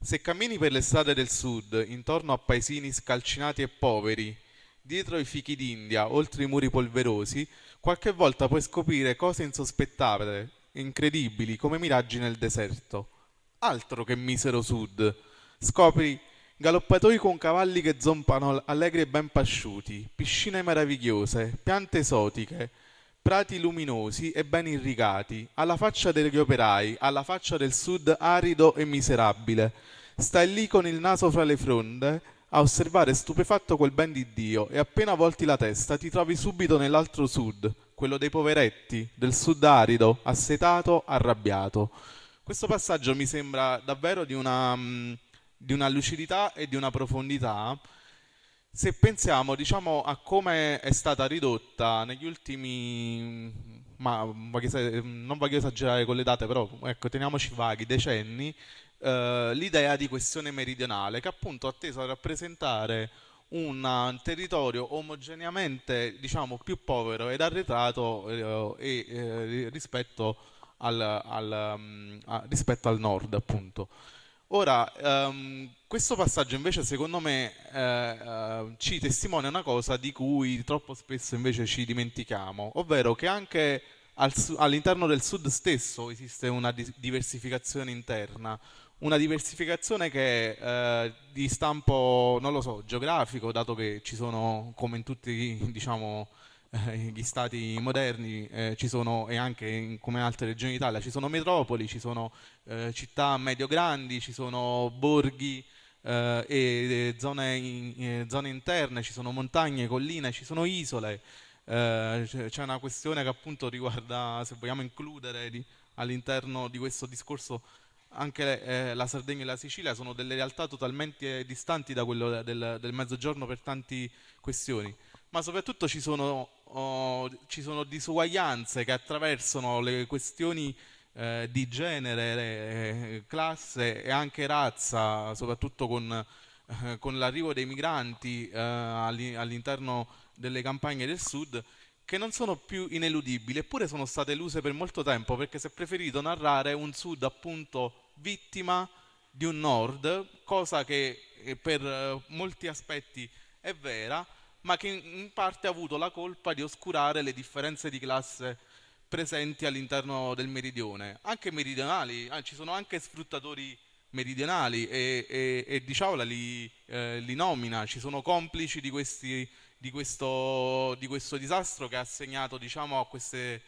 se cammini per le strade del sud, intorno a paesini scalcinati e poveri, dietro i fichi d'India, oltre i muri polverosi, qualche volta puoi scoprire cose insospettate, incredibili, come miraggi nel deserto. Altro che misero sud! Scopri galoppatoi con cavalli che zompano allegri e ben pasciuti, piscine meravigliose, piante esotiche, prati luminosi e ben irrigati, alla faccia degli operai, alla faccia del sud arido e miserabile. Stai lì con il naso fra le fronde a osservare stupefatto quel ben di Dio, e appena volti la testa ti trovi subito nell'altro sud, quello dei poveretti, del sud arido, assetato, arrabbiato. Questo passaggio mi sembra davvero di una, di una lucidità e di una profondità, se pensiamo, diciamo, a come è stata ridotta negli ultimi, ma non voglio esagerare con le date, però ecco, teniamoci vaghi, decenni, eh, l'idea di questione meridionale, che appunto ha teso a rappresentare un territorio omogeneamente, diciamo, più povero ed arretrato eh, eh, rispetto al, al, um, a, rispetto al nord, appunto. Ora, um, questo passaggio invece secondo me eh, uh, ci testimonia una cosa di cui troppo spesso invece ci dimentichiamo, ovvero che anche al su- all'interno del sud stesso esiste una di- diversificazione interna, una diversificazione che è eh, di stampo, non lo so, geografico, dato che ci sono, come in tutti, diciamo, eh, gli stati moderni, eh, ci sono, e anche in, come in altre regioni d'Italia, ci sono metropoli, ci sono eh, città medio-grandi, ci sono borghi eh, e, e zone, in, eh, zone interne, ci sono montagne, colline, ci sono isole. Eh, c'è una questione che appunto riguarda, se vogliamo includere di, all'interno di questo discorso, anche eh, la Sardegna e la Sicilia sono delle realtà totalmente distanti da quello del, del mezzogiorno per tante questioni, ma soprattutto ci sono, oh, ci sono disuguaglianze che attraversano le questioni eh, di genere, eh, classe e anche razza, soprattutto con, eh, con l'arrivo dei migranti eh, all'interno delle campagne del sud, che non sono più ineludibili, eppure sono state eluse per molto tempo, perché si è preferito narrare un sud appunto vittima di un nord, cosa che per molti aspetti è vera, ma che in parte ha avuto la colpa di oscurare le differenze di classe presenti all'interno del meridione, anche meridionali, ah, ci sono anche sfruttatori meridionali e, e, e Di Ciaula li, eh, li nomina, ci sono complici di questi... Di questo, di questo disastro che ha segnato, diciamo, a queste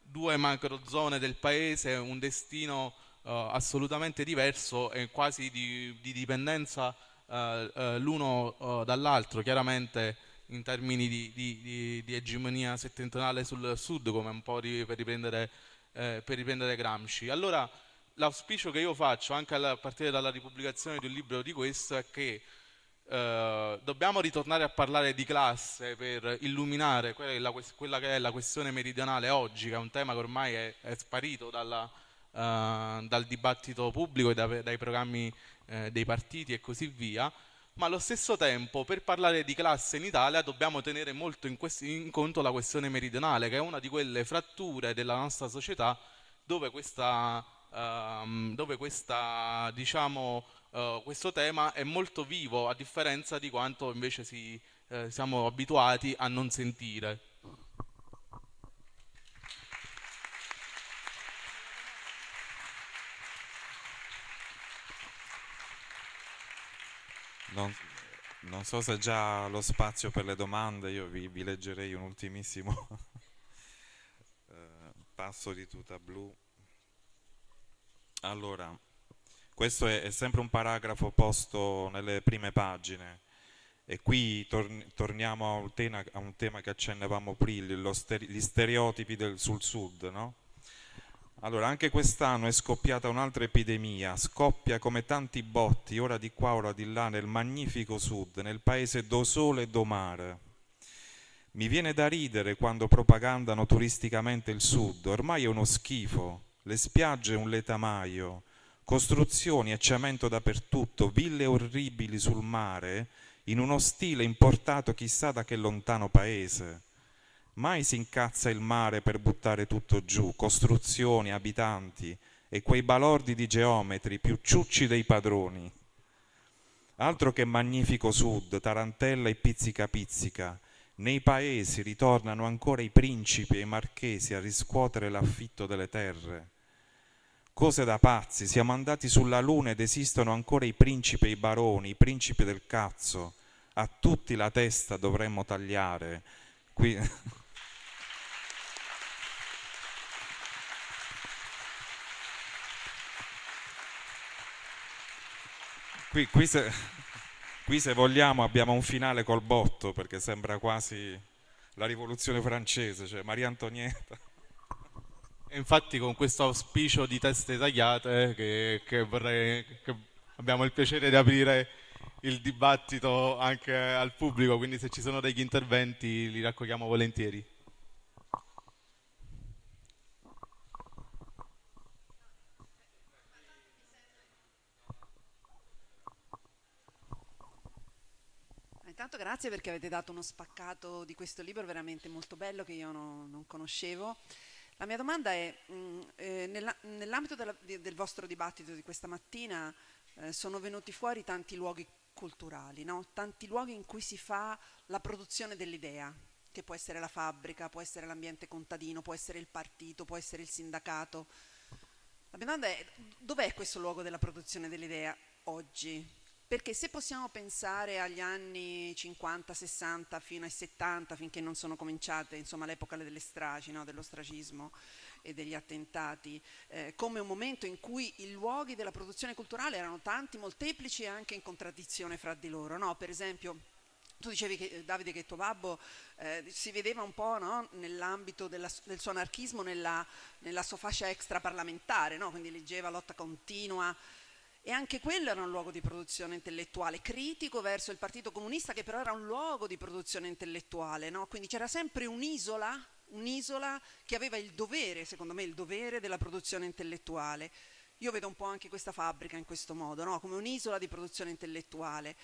due macrozone del paese un destino uh, assolutamente diverso e quasi di, di dipendenza uh, uh, l'uno uh, dall'altro, chiaramente in termini di, di, di, di egemonia settentrionale sul sud, come un po' ri, per, riprendere, eh, per riprendere Gramsci. Allora l'auspicio che io faccio, anche alla, a partire dalla ripubblicazione di un libro di questo, è che Uh, dobbiamo ritornare a parlare di classe per illuminare quella, quella che è la questione meridionale oggi, che è un tema che ormai è, è sparito dalla, uh, dal dibattito pubblico e da, dai programmi eh, dei partiti e così via, ma allo stesso tempo per parlare di classe in Italia dobbiamo tenere molto in, quest- in conto la questione meridionale, che è una di quelle fratture della nostra società dove questa, uh, dove questa diciamo Uh, questo tema è molto vivo, a differenza di quanto invece si, eh, siamo abituati a non sentire. Non, non so se già lo spazio per le domande, io vi, vi leggerei un ultimissimo uh, passo di Tuta Blu. Allora, questo è, è sempre un paragrafo posto nelle prime pagine, e qui tor- torniamo a un, tena, a un tema che accennavamo prima, lo stere- gli stereotipi del, sul sud, no? Allora, anche quest'anno è scoppiata un'altra epidemia, scoppia come tanti botti, ora di qua, ora di là, nel magnifico sud, nel paese do sole e do mare. Mi viene da ridere quando propagandano turisticamente il sud, ormai è uno schifo, le spiagge un letamaio, costruzioni e cemento dappertutto, ville orribili sul mare, in uno stile importato chissà da che lontano paese. mai si incazza il mare per buttare tutto giù, costruzioni, abitanti e quei balordi di geometri più ciucci dei padroni. Altro che magnifico sud, tarantella e pizzica pizzica. Nei paesi ritornano ancora i principi e i marchesi a riscuotere l'affitto delle terre. Cose da pazzi, siamo andati sulla luna ed esistono ancora i principi e i baroni, i principi del cazzo. A tutti la testa dovremmo tagliare. Qui... Qui, qui, se, qui se vogliamo abbiamo un finale col botto, perché sembra quasi la rivoluzione francese, cioè Maria Antonietta. E infatti con questo auspicio di teste tagliate che, che, vorrei, che abbiamo il piacere di aprire il dibattito anche al pubblico, quindi se ci sono degli interventi li raccogliamo volentieri. Intanto grazie perché avete dato uno spaccato di questo libro veramente molto bello che io no, non conoscevo. La mia domanda è, mh, eh, nella, nell'ambito della, di, del vostro dibattito di questa mattina eh, sono venuti fuori tanti luoghi culturali, no? Tanti luoghi in cui si fa la produzione dell'idea, che può essere la fabbrica, può essere l'ambiente contadino, può essere il partito, può essere il sindacato. La mia domanda è, dov'è questo luogo della produzione dell'idea oggi? Perché se possiamo pensare agli anni cinquanta, sessanta, fino ai settanta, finché non sono cominciate, insomma, l'epoca delle stragi, no? Dello stracismo e degli attentati, eh, come un momento in cui i luoghi della produzione culturale erano tanti, molteplici e anche in contraddizione fra di loro, no? Per esempio... Tu dicevi, che, Davide, che tuo babbo eh, si vedeva un po', no, nell'ambito della, del suo anarchismo, nella, nella sua fascia extraparlamentare, no? Quindi leggeva Lotta Continua. E anche quello era un luogo di produzione intellettuale, critico verso il Partito Comunista, che però era un luogo di produzione intellettuale, no? Quindi c'era sempre un'isola, un'isola che aveva il dovere, secondo me, il dovere della produzione intellettuale. Io vedo un po' anche questa fabbrica in questo modo, no? Come un'isola di produzione intellettuale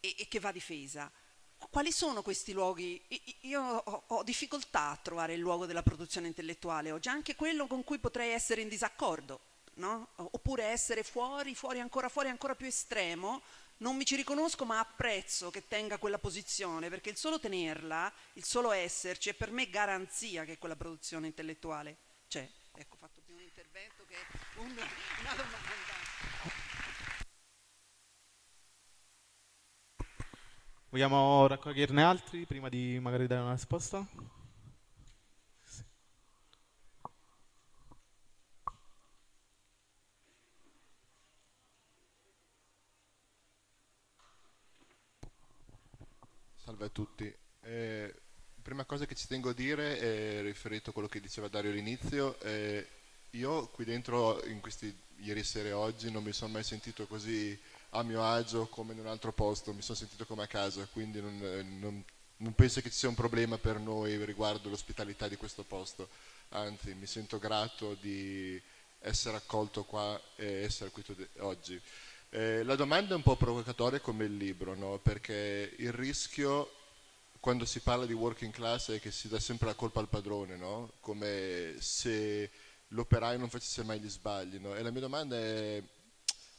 e, e che va difesa. Quali sono questi luoghi? Io ho, ho difficoltà a trovare il luogo della produzione intellettuale oggi, anche quello con cui potrei essere in disaccordo. No? Oppure essere fuori, fuori ancora, fuori ancora più estremo, non mi ci riconosco ma apprezzo che tenga quella posizione, perché il solo tenerla, il solo esserci è per me garanzia che quella produzione intellettuale c'è. Ecco, ho fatto più un intervento che un, una domanda. Vogliamo raccoglierne altri prima di magari dare una risposta? Salve a tutti. Eh, prima cosa che ci tengo a dire è riferito a quello che diceva Dario all'inizio. Eh, io qui dentro, in questi ieri sera e oggi, non mi sono mai sentito così a mio agio come in un altro posto, mi sono sentito come a casa, quindi non, non, non penso che ci sia un problema per noi riguardo l'ospitalità di questo posto, anzi mi sento grato di essere accolto qua e essere qui oggi. Eh, la domanda è un po' provocatoria come il libro, no? Perché il rischio quando si parla di working class è che si dà sempre la colpa al padrone, no? Come se l'operaio non facesse mai gli sbagli, no? E la mia domanda è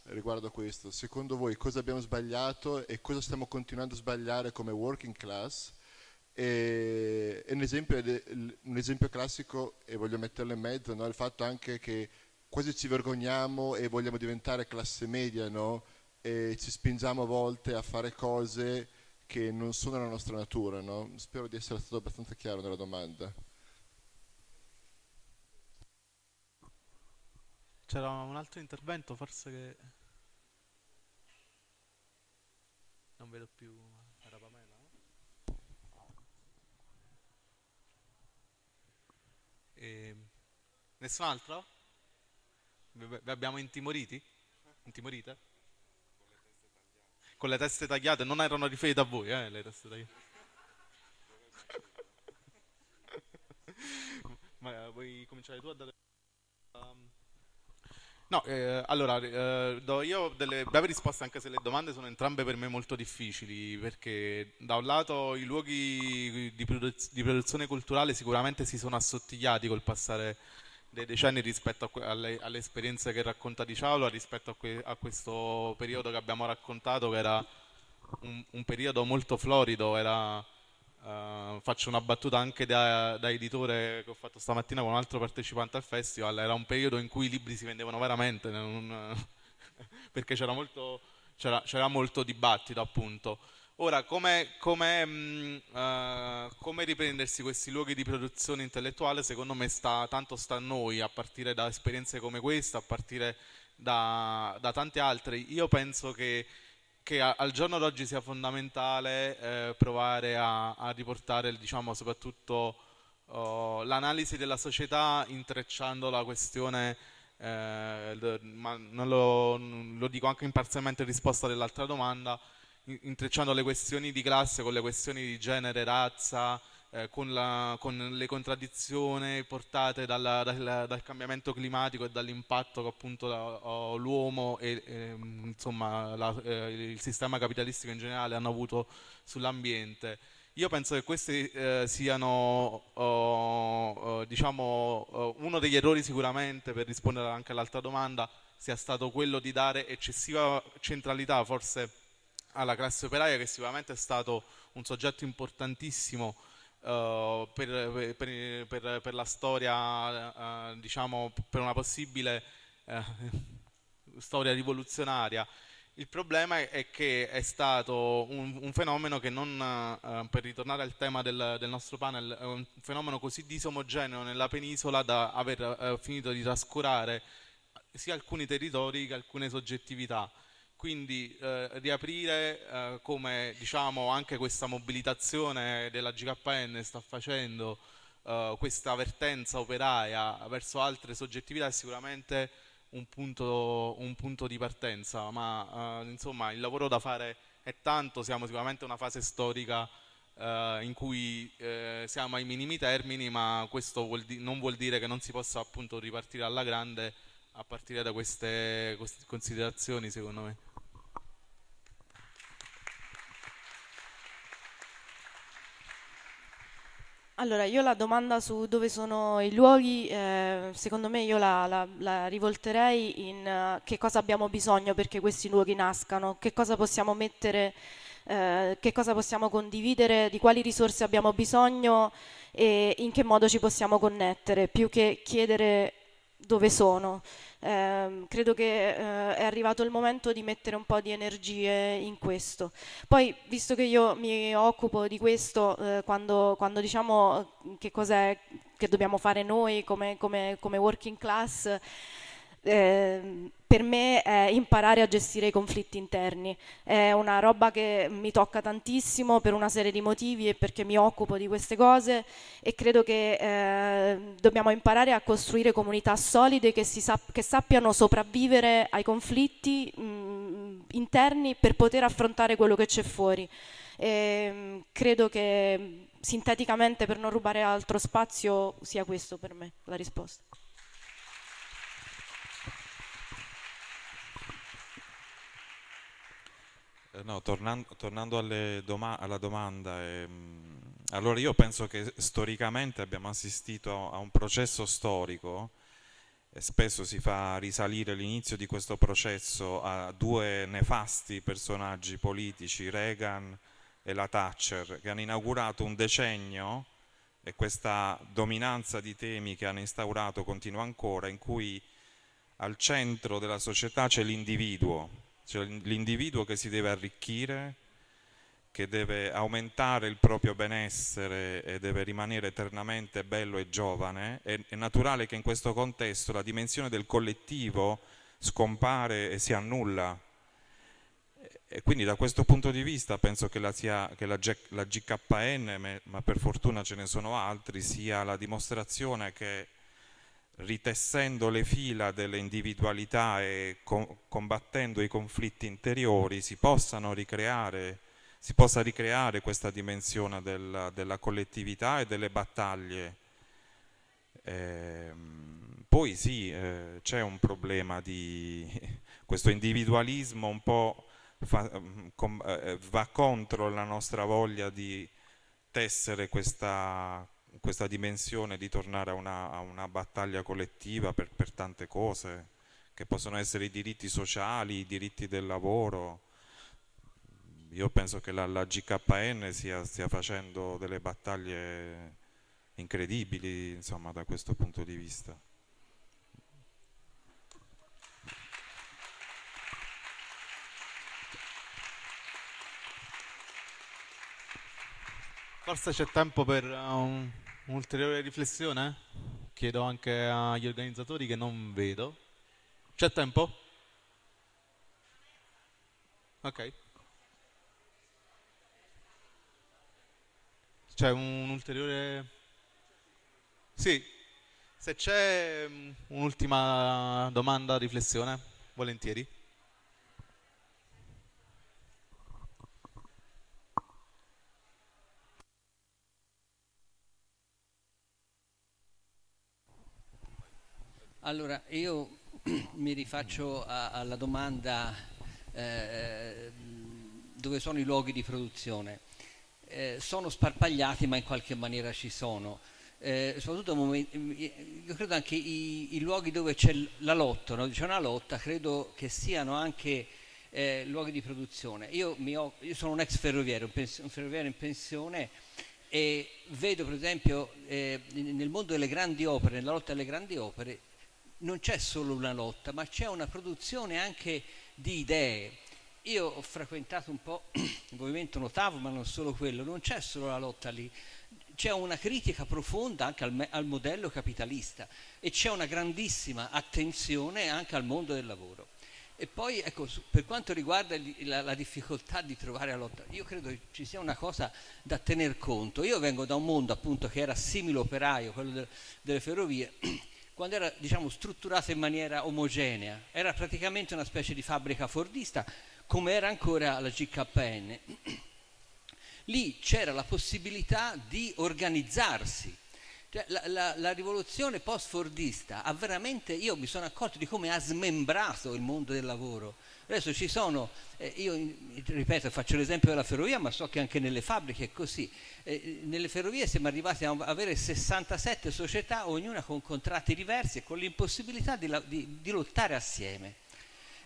riguardo a questo: secondo voi cosa abbiamo sbagliato e cosa stiamo continuando a sbagliare come working class? E, e un, esempio, un esempio classico, e voglio metterlo in mezzo, no? Il fatto anche che quasi ci vergogniamo e vogliamo diventare classe media, no? E ci spingiamo a volte a fare cose che non sono la nostra natura, no? Spero di essere stato abbastanza chiaro nella domanda. C'era un altro intervento, forse, che non vedo più. Era Pamela, no? E... Nessun altro? Vi abbiamo intimoriti? Intimorite? Con le teste tagliate, non erano riferite a voi, eh, le teste tagliate. Ma vuoi cominciare tu a dare... No, eh, allora eh, do io delle breve risposte, anche se le domande sono entrambe per me molto difficili, perché da un lato i luoghi di, produz- di produzione culturale sicuramente si sono assottigliati col passare dei decenni rispetto a que- alle, alle esperienze che racconta Di Ciaula, rispetto a, que- a questo periodo che abbiamo raccontato, che era un, un periodo molto florido, era, eh, faccio una battuta anche da, da editore che ho fatto stamattina con un altro partecipante al festival, era un periodo in cui i libri si vendevano veramente, non, perché c'era molto, c'era, c'era molto dibattito, appunto. Ora, come, come, mh, uh, come riprendersi questi luoghi di produzione intellettuale, secondo me sta, tanto sta a noi, a partire da esperienze come questa, a partire da, da tante altre. Io penso che, che a, al giorno d'oggi sia fondamentale eh, provare a, a riportare, diciamo, soprattutto uh, l'analisi della società intrecciando la questione, eh, ma non lo, lo dico anche in parzialmente risposta dell'altra domanda, intrecciando le questioni di classe con le questioni di genere, razza, eh, con, la, con le contraddizioni portate dalla, dal, dal cambiamento climatico e dall'impatto che appunto la, l'uomo e eh, insomma la, eh, il sistema capitalistico in generale hanno avuto sull'ambiente. Io penso che questi eh, siano oh, diciamo oh, uno degli errori, sicuramente, per rispondere anche all'altra domanda, sia stato quello di dare eccessiva centralità forse alla classe operaia, che sicuramente è stato un soggetto importantissimo uh, per, per, per, per la storia, uh, diciamo, per una possibile uh, storia rivoluzionaria. Il problema è che è stato un, un fenomeno che non, uh, per ritornare al tema del, del nostro panel, è un fenomeno così disomogeneo nella penisola da aver uh, finito di trascurare sia alcuni territori che alcune soggettività. Quindi eh, riaprire eh, come, diciamo, anche questa mobilitazione della G K N sta facendo, eh, questa vertenza operaia verso altre soggettività, è sicuramente un punto, un punto di partenza, ma eh, insomma il lavoro da fare è tanto, siamo sicuramente in una fase storica eh, in cui eh, siamo ai minimi termini, ma questo vuol di- non vuol dire che non si possa appunto ripartire alla grande a partire da queste considerazioni, secondo me. Allora, io la domanda su dove sono i luoghi, eh, secondo me io la, la, la rivolterei in uh, che cosa abbiamo bisogno perché questi luoghi nascano, che cosa possiamo mettere, eh, che cosa possiamo condividere, di quali risorse abbiamo bisogno e in che modo ci possiamo connettere, più che chiedere dove sono. Eh, credo che eh, è arrivato il momento di mettere un po' di energie in questo. Poi, visto che io mi occupo di questo, eh, quando, quando diciamo che cos'è che dobbiamo fare noi come, come, come working class, eh, per me è imparare a gestire i conflitti interni. È una roba che mi tocca tantissimo per una serie di motivi e perché mi occupo di queste cose, e credo che eh, dobbiamo imparare a costruire comunità solide che, si sap- che sappiano sopravvivere ai conflitti mh, interni per poter affrontare quello che c'è fuori. E, credo che sinteticamente, per non rubare altro spazio, sia questo per me la risposta. No, tornando, tornando alle doma- alla domanda, ehm, allora io penso che storicamente abbiamo assistito a, a un processo storico, e spesso si fa risalire l'inizio di questo processo a due nefasti personaggi politici, Reagan e la Thatcher, che hanno inaugurato un decennio, e questa dominanza di temi che hanno instaurato continua ancora, in cui al centro della società c'è l'individuo. Cioè l'individuo che si deve arricchire, che deve aumentare il proprio benessere e deve rimanere eternamente bello e giovane. È, è naturale che in questo contesto la dimensione del collettivo scompare e si annulla. E quindi da questo punto di vista penso che la, sia, che la, G, la G K N, ma per fortuna ce ne sono altri, sia la dimostrazione che, ritessendo le fila delle individualità e co- combattendo i conflitti interiori, si possano ricreare, si possa ricreare questa dimensione della, della collettività e delle battaglie. Eh, poi sì, eh, c'è un problema di questo individualismo, un po' fa, com, eh, va contro la nostra voglia di tessere questa, questa dimensione, di tornare a una, a una battaglia collettiva per, per tante cose, che possono essere i diritti sociali, i diritti del lavoro. Io penso che la, la G K N sia, stia facendo delle battaglie incredibili, insomma, da questo punto di vista. Forse c'è tempo per um, un'ulteriore riflessione? Chiedo anche agli organizzatori che non vedo. C'è tempo? Ok. C'è un ulteriore... Sì, se c'è un'ultima domanda, riflessione, volentieri. Allora, io mi rifaccio a, alla domanda eh, dove sono i luoghi di produzione. Eh, sono sparpagliati, ma in qualche maniera ci sono, eh, soprattutto momenti, io credo anche i, i luoghi dove c'è la lotta, no? C'è una lotta, credo che siano anche eh, luoghi di produzione. Io, mi ho, io sono un ex ferroviere, un, pens- un ferroviere in pensione, e vedo per esempio eh, nel mondo delle grandi opere, nella lotta alle grandi opere, non c'è solo una lotta, ma c'è una produzione anche di idee. Io ho frequentato un po' il movimento Notavo, ma non solo quello, non c'è solo la lotta lì, c'è una critica profonda anche al, me- al modello capitalista, e c'è una grandissima attenzione anche al mondo del lavoro. E poi, ecco, su, per quanto riguarda il, la, la difficoltà di trovare la lotta, io credo ci sia una cosa da tener conto. Io vengo da un mondo, appunto, che era simile operaio, quello de- delle ferrovie, quando era, diciamo, strutturato in maniera omogenea, era praticamente una specie di fabbrica fordista, come era ancora la G K N. Lì c'era la possibilità di organizzarsi. Cioè, la, la, la rivoluzione post-fordista ha veramente, io mi sono accorto di come ha smembrato il mondo del lavoro. Adesso ci sono, eh, io ripeto, faccio l'esempio della ferrovia, ma so che anche nelle fabbriche è così. Eh, nelle ferrovie siamo arrivati a avere sessantasette società, ognuna con contratti diversi e con l'impossibilità di, di, di lottare assieme.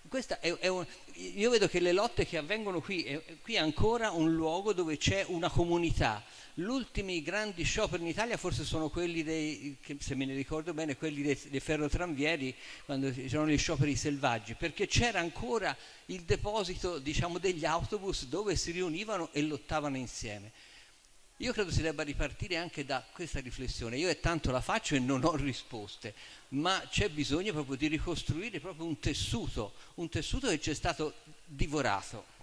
Questa è, è un, io vedo che le lotte che avvengono qui, è, qui è ancora un luogo dove c'è una comunità. Gli ultimi grandi scioperi in Italia forse sono quelli dei, che, se me ne ricordo bene, quelli dei, dei ferrotranvieri, quando c'erano gli scioperi selvaggi, perché c'era ancora il deposito, diciamo, degli autobus dove si riunivano e lottavano insieme. Io credo si debba ripartire anche da questa riflessione. Io è tanto la faccio e non ho risposte, ma c'è bisogno proprio di ricostruire proprio un tessuto, un tessuto che ci è stato divorato.